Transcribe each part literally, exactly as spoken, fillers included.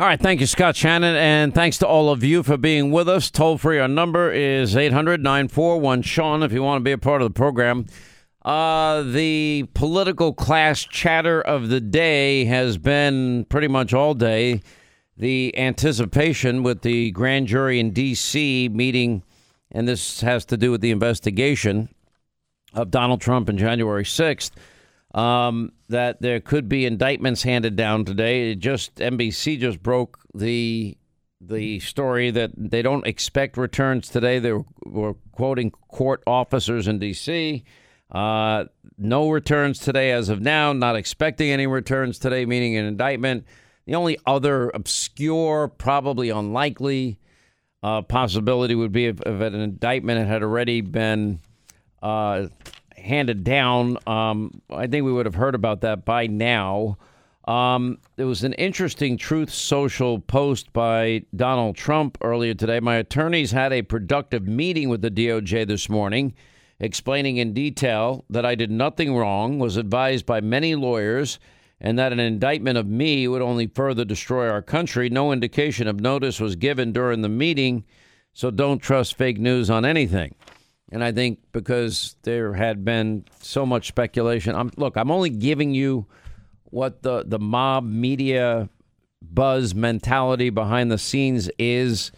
All right. Thank you, Scott Shannon. And thanks to all of you for being with us. Toll free, our number is eight hundred nine four one Sean if you want to be a part of the program. Uh, the political class chatter of the day has been pretty much all day. The anticipation with the grand jury in D C meeting, and this has to do with the investigation of Donald Trump on January sixth, um, that there could be indictments handed down today. It just N B C just broke the the story that they don't expect returns today. They were, were quoting court officers in D C Uh, no returns today as of now, not expecting any returns today, meaning an indictment. The only other obscure, probably unlikely uh, possibility would be if, if an indictment had already been uh, handed down. Um, I think we would have heard about that by now. Um, there was an interesting Truth Social post by Donald Trump earlier today. My attorneys had a productive meeting with the D O J this morning, explaining in detail that I did nothing wrong, was advised by many lawyers, and that an indictment of me would only further destroy our country. No indication of notice was given during the meeting, so don't trust fake news on anything. And I think because there had been so much speculation, I'm, look, I'm only giving you what the, the mob media buzz mentality behind the scenes is.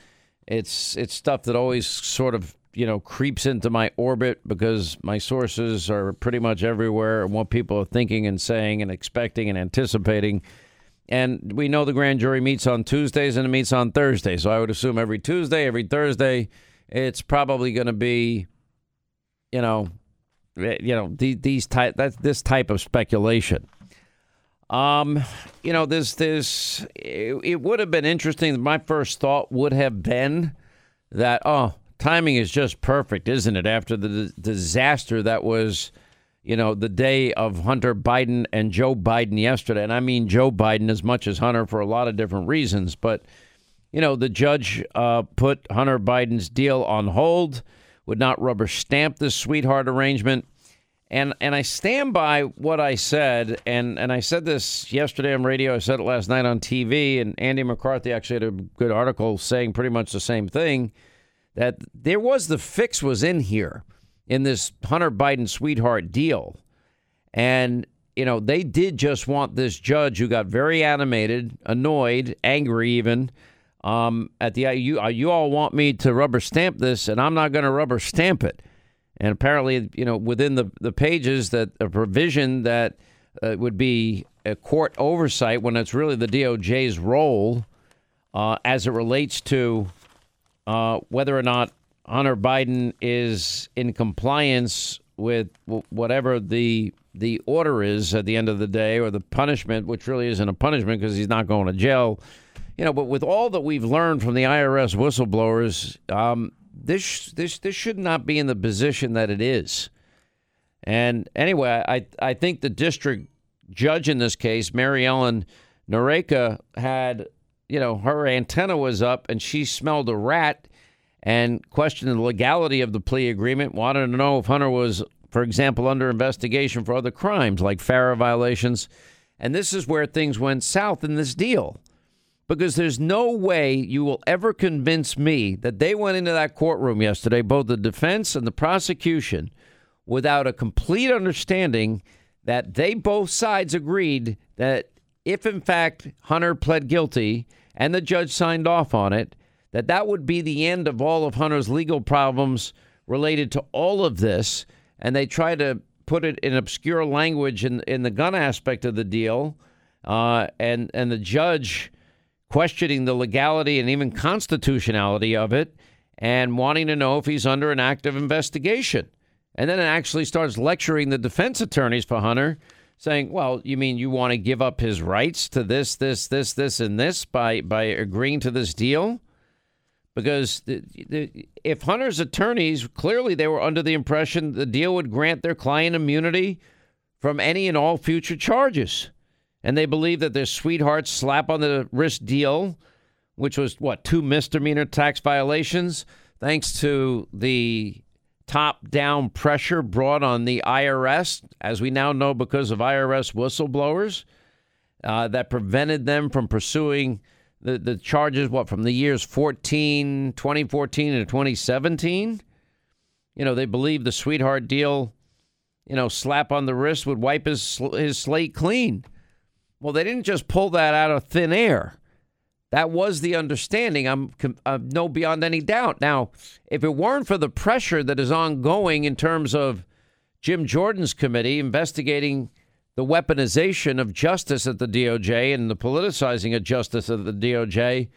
It's it's stuff that always sort of, you know, creeps into my orbit because my sources are pretty much everywhere and what people are thinking and saying and expecting and anticipating. And we know the grand jury meets on Tuesdays and it meets on Thursdays. So I would assume every Tuesday, every Thursday, it's probably going to be, you know, you know, these type, that's this type of speculation. Um, you know, this, this, it, it would have been interesting. My first thought would have been that, oh, timing is just perfect, isn't it? After the disaster that was, you know, the day of Hunter Biden and Joe Biden yesterday. And I mean Joe Biden as much as Hunter for a lot of different reasons. But, you know, the judge uh, put Hunter Biden's deal on hold, would not rubber stamp this sweetheart arrangement. And and I stand by what I said. And, and I said this yesterday on radio. I said it last night on T V. And Andy McCarthy actually had a good article saying pretty much the same thing. That there was the fix was in here in this Hunter Biden sweetheart deal. And, you know, they did just want this judge who got very animated, annoyed, angry even um, at the you, you all want me to rubber stamp this and I'm not going to rubber stamp it. And apparently, you know, within the, the pages that a provision that uh, would be a court oversight when it's really the D O J's role uh, as it relates to Uh, whether or not Hunter Biden is in compliance with w- whatever the the order is at the end of the day, or the punishment, which really isn't a punishment because he's not going to jail, you know. But with all that we've learned from the I R S whistleblowers, um, this this this should not be in the position that it is. And anyway, I I think the district judge in this case, Maryellen Noreika, had, you know, her antenna was up and she smelled a rat and questioned the legality of the plea agreement, wanted to know if Hunter was, for example, under investigation for other crimes like FARA violations. And this is where things went south in this deal, because there's no way you will ever convince me that they went into that courtroom yesterday, both the defense and the prosecution, without a complete understanding that they both sides agreed that if, in fact, Hunter pled guilty and the judge signed off on it, that that would be the end of all of Hunter's legal problems related to all of this. And they try to put it in obscure language in, in the gun aspect of the deal. Uh, and, and the judge questioning the legality and even constitutionality of it and wanting to know if he's under an active investigation. And then it actually starts lecturing the defense attorneys for Hunter, saying, well, you mean you want to give up his rights to this, this, this, this, and this by, by agreeing to this deal? Because the, the, if Hunter's attorneys, clearly they were under the impression the deal would grant their client immunity from any and all future charges. And they believe that their sweetheart slap on the wrist deal, which was, what, two misdemeanor tax violations, thanks to the top-down pressure brought on the I R S, as we now know because of I R S whistleblowers, uh, that prevented them from pursuing the, the charges, what, from the years fourteen, twenty fourteen to twenty seventeen? You know, they believe the sweetheart deal, you know, slap on the wrist would wipe his his slate clean. Well, they didn't just pull that out of thin air. That was the understanding. I'm, I'm no beyond any doubt. Now, if it weren't for the pressure that is ongoing in terms of Jim Jordan's committee investigating the weaponization of justice at the D O J and the politicizing of justice at the D O J,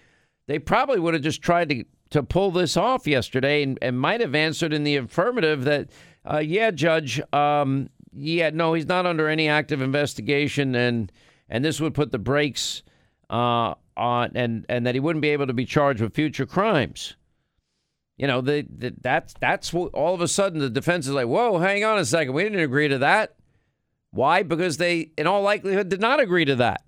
they probably would have just tried to, to pull this off yesterday and, and might have answered in the affirmative that, uh, yeah, Judge, um, yeah, no, he's not under any active investigation, and and this would put the brakes uh, on, and, and that he wouldn't be able to be charged with future crimes. You know, the, the, that's, that's what all of a sudden the defense is like, whoa, hang on a second. We didn't agree to that. Why? Because they, in all likelihood, did not agree to that.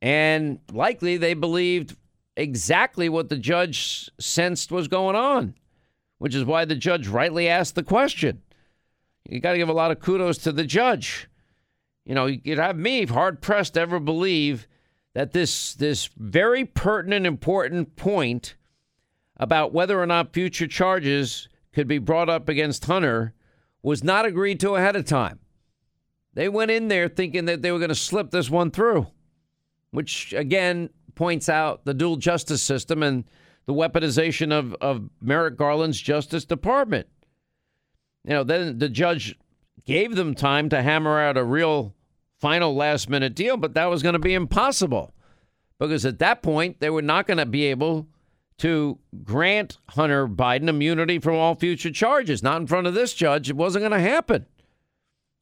And likely they believed exactly what the judge sensed was going on, which is why the judge rightly asked the question. You got to give a lot of kudos to the judge. You know, you'd have me hard-pressed to ever believe that this, this very pertinent, important point about whether or not future charges could be brought up against Hunter was not agreed to ahead of time. They went in there thinking that they were going to slip this one through, which, again, points out the dual justice system and the weaponization of, of Merrick Garland's Justice Department. You know, then the judge gave them time to hammer out a real final last-minute deal, but that was going to be impossible because at that point they were not going to be able to grant Hunter Biden immunity from all future charges. Not in front of this judge. It wasn't going to happen.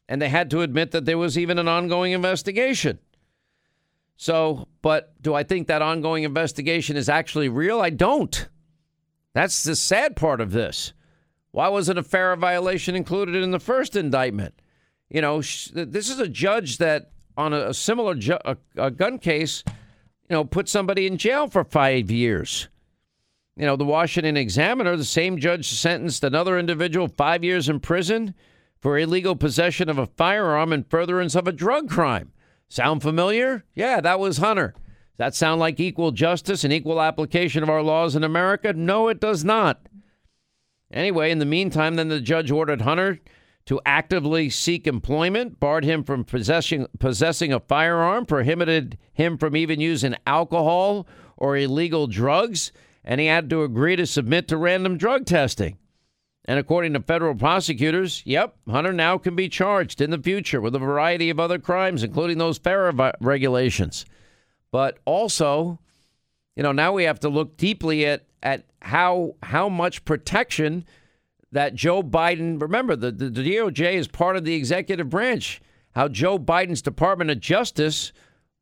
And they had to admit that there was even an ongoing investigation. So, but do I think that ongoing investigation is actually real? I don't. That's the sad part of this. Why wasn't a FARA violation included in the first indictment? You know, sh- this is a judge that on a, a similar ju- a, a gun case, you know, put somebody in jail for five years. You know, the Washington Examiner, the same judge sentenced another individual five years in prison for illegal possession of a firearm in furtherance of a drug crime. Sound familiar? Yeah, that was Hunter. Does that sound like equal justice and equal application of our laws in America? No, it does not. Anyway, in the meantime, then the judge ordered Hunter to actively seek employment, barred him from possessing, possessing a firearm, prohibited him from even using alcohol or illegal drugs, and he had to agree to submit to random drug testing. And according to federal prosecutors, yep, Hunter now can be charged in the future with a variety of other crimes, including those FARA regulations. But also, you know, now we have to look deeply at at how how much protection that Joe Biden, remember, the, the, the D O J is part of the executive branch, how Joe Biden's Department of Justice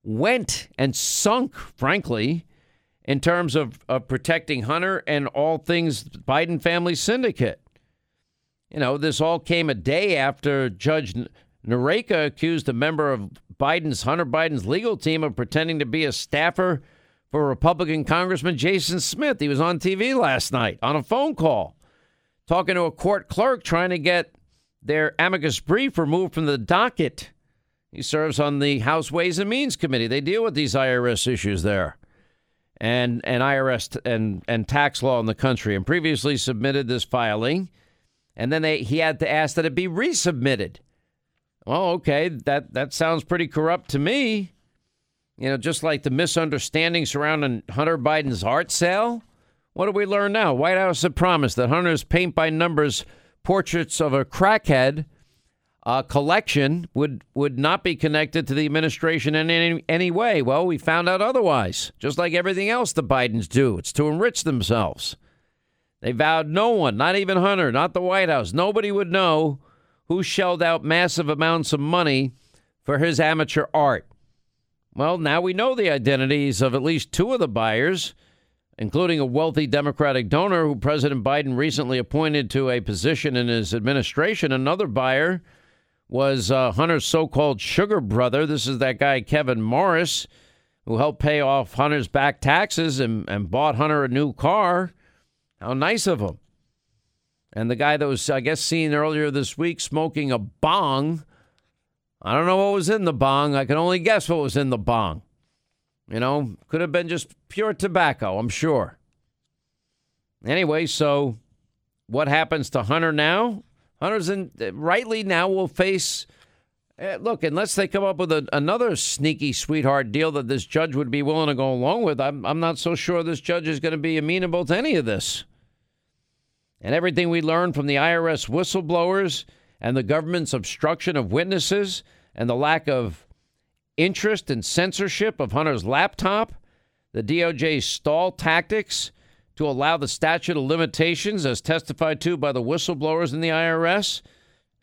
went and sunk, frankly, in terms of, of protecting Hunter and all things Biden family syndicate. You know, this all came a day after Judge Noreika accused a member of Biden's, Hunter Biden's legal team of pretending to be a staffer for Republican Congressman Jason Smith. He was on T V last night on a phone call talking to a court clerk trying to get their amicus brief removed from the docket. He serves on the House Ways and Means Committee. They deal with these I R S issues there and, and I R S and, and tax law in the country, and previously submitted this filing. And then they, he had to ask that it be resubmitted. Well, okay, that, that sounds pretty corrupt to me. You know, just like the misunderstanding surrounding Hunter Biden's art sale. What do we learn now? White House had promised that Hunter's paint-by-numbers portraits of a crackhead uh, collection would, would not be connected to the administration in any, any way. Well, we found out otherwise. Just like everything else the Bidens do, it's to enrich themselves. They vowed no one, not even Hunter, not the White House, nobody would know who shelled out massive amounts of money for his amateur art. Well, now we know the identities of at least two of the buyers, including a wealthy Democratic donor who President Biden recently appointed to a position in his administration. Another buyer was uh, Hunter's so-called sugar brother. This is that guy, Kevin Morris, who helped pay off Hunter's back taxes and, and bought Hunter a new car. How nice of him. And the guy that was, I guess, seen earlier this week smoking a bong. I don't know what was in the bong. I can only guess what was in the bong. You know, could have been just pure tobacco, I'm sure. Anyway, so what happens to Hunter now? Hunter's in, rightly now will face, uh, look, unless they come up with a, another sneaky sweetheart deal that this judge would be willing to go along with, I'm, I'm not so sure this judge is going to be amenable to any of this. And everything we learned from the I R S whistleblowers and the government's obstruction of witnesses and the lack of interest and censorship of Hunter's laptop, the D O J's stall tactics to allow the statute of limitations, as testified to by the whistleblowers in the I R S,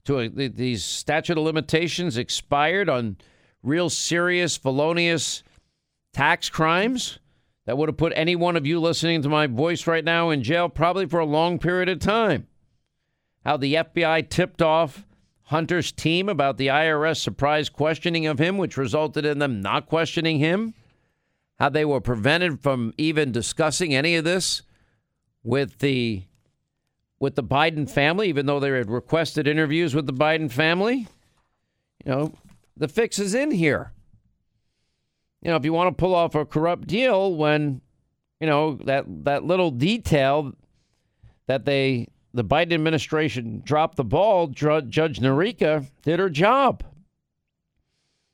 to a, these statute of limitations expired on real serious, felonious tax crimes that would have put any one of you listening to my voice right now in jail probably for a long period of time. How the F B I tipped off Hunter's team about the I R S surprise questioning of him, which resulted in them not questioning him. How they were prevented from even discussing any of this with the with the Biden family, even though they had requested interviews with the Biden family. You know, the fix is in here. You know, if you want to pull off a corrupt deal when, you know, that, that little detail that they, the Biden administration dropped the ball, Judge Noreika did her job.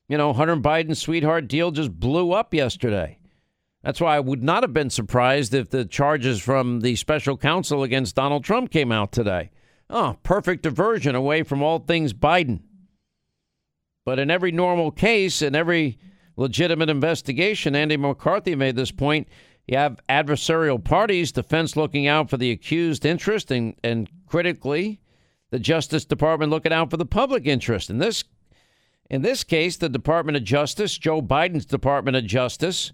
You know, Hunter Biden's sweetheart deal just blew up yesterday. That's why I would not have been surprised if the charges from the special counsel against Donald Trump came out today. Oh, perfect diversion away from all things Biden. But in every normal case, in every legitimate investigation, Andy McCarthy made this point, you have adversarial parties, defense looking out for the accused interest, and, and critically, the Justice Department looking out for the public interest. In this In this case, the Department of Justice, Joe Biden's Department of Justice,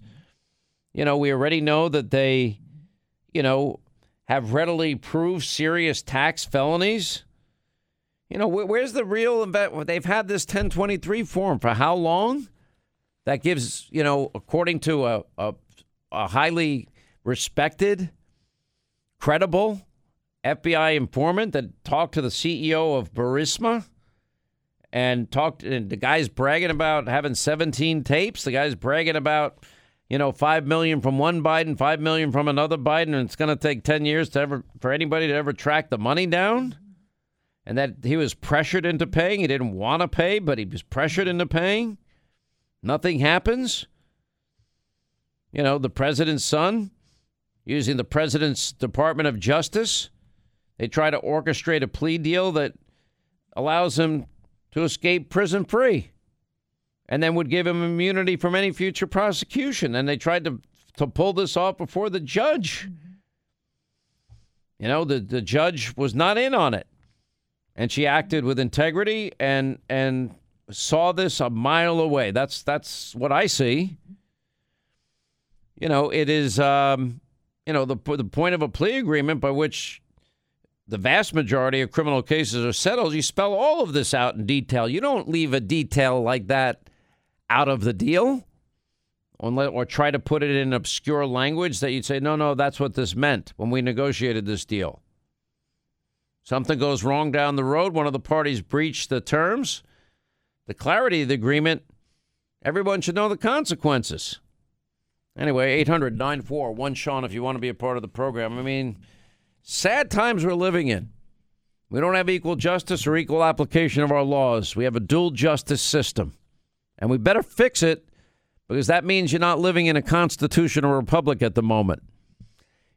you know, we already know that they, you know, have readily proved serious tax felonies. You know, wh- where's the real, inve- they've had this ten twenty-three form for how long? That gives, you know, according to a, a, a highly respected, credible F B I informant that talked to the C E O of Burisma, and talked, and the guy's bragging about having seventeen tapes. The guy's bragging about, you know, five million from one Biden, five million from another Biden, and it's going to take ten years to ever for anybody to ever track the money down. And that he was pressured into paying. He didn't want to pay, but he was pressured into paying. Nothing happens. You know, the president's son, using the president's Department of Justice, they try to orchestrate a plea deal that allows him to escape prison free, and then would give him immunity from any future prosecution. And they tried to to pull this off before the judge. You know, the, the judge was not in on it. And she acted with integrity and and saw this a mile away. That's that's what I see. You know, it is, um, you know, the the point of a plea agreement by which the vast majority of criminal cases are settled. You spell all of this out in detail. You don't leave a detail like that out of the deal or try to put it in obscure language that you'd say, no, no, that's what this meant when we negotiated this deal. Something goes wrong down the road. One of the parties breached the terms, the clarity of the agreement. Everyone should know the consequences. Anyway, eight hundred nine four one Sean, if you want to be a part of the program. I mean, sad times we're living in. We don't have equal justice or equal application of our laws. We have a dual justice system. And we better fix it, because that means you're not living in a constitutional republic at the moment.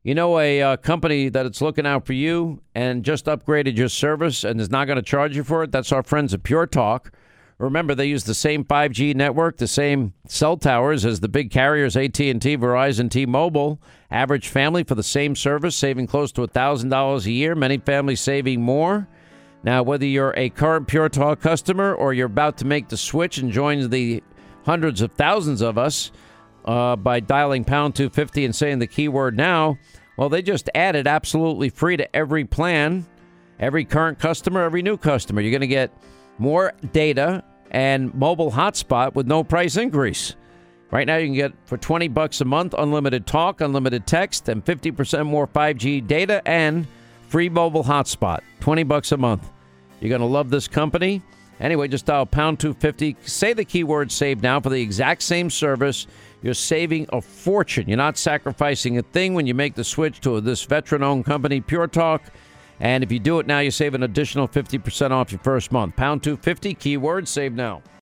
You know, a uh, company that it's looking out for you and just upgraded your service and is not going to charge you for it, that's our friends at Pure Talk. Remember, they use the same five G network, the same cell towers as the big carriers, A T and T, Verizon, T-Mobile. Average family for the same service, saving close to one thousand dollars a year. Many families saving more. Now, whether you're a current Pure Talk customer or you're about to make the switch and join the hundreds of thousands of us uh, by dialing pound two fifty and saying the keyword now, well, they just added absolutely free to every plan, every current customer, every new customer. You're going to get more data and mobile hotspot with no price increase. Right now, you can get for twenty bucks a month, unlimited talk, unlimited text, and fifty percent more five G data and free mobile hotspot. twenty bucks a month. You're going to love this company. Anyway, just dial pound two fifty. Say the keyword save now for the exact same service You're saving a fortune. You're not sacrificing a thing when you make the switch to this veteran-owned company, Pure Talk. And if you do it now, you save an additional fifty percent off your first month. Pound two fifty, keyword, save now.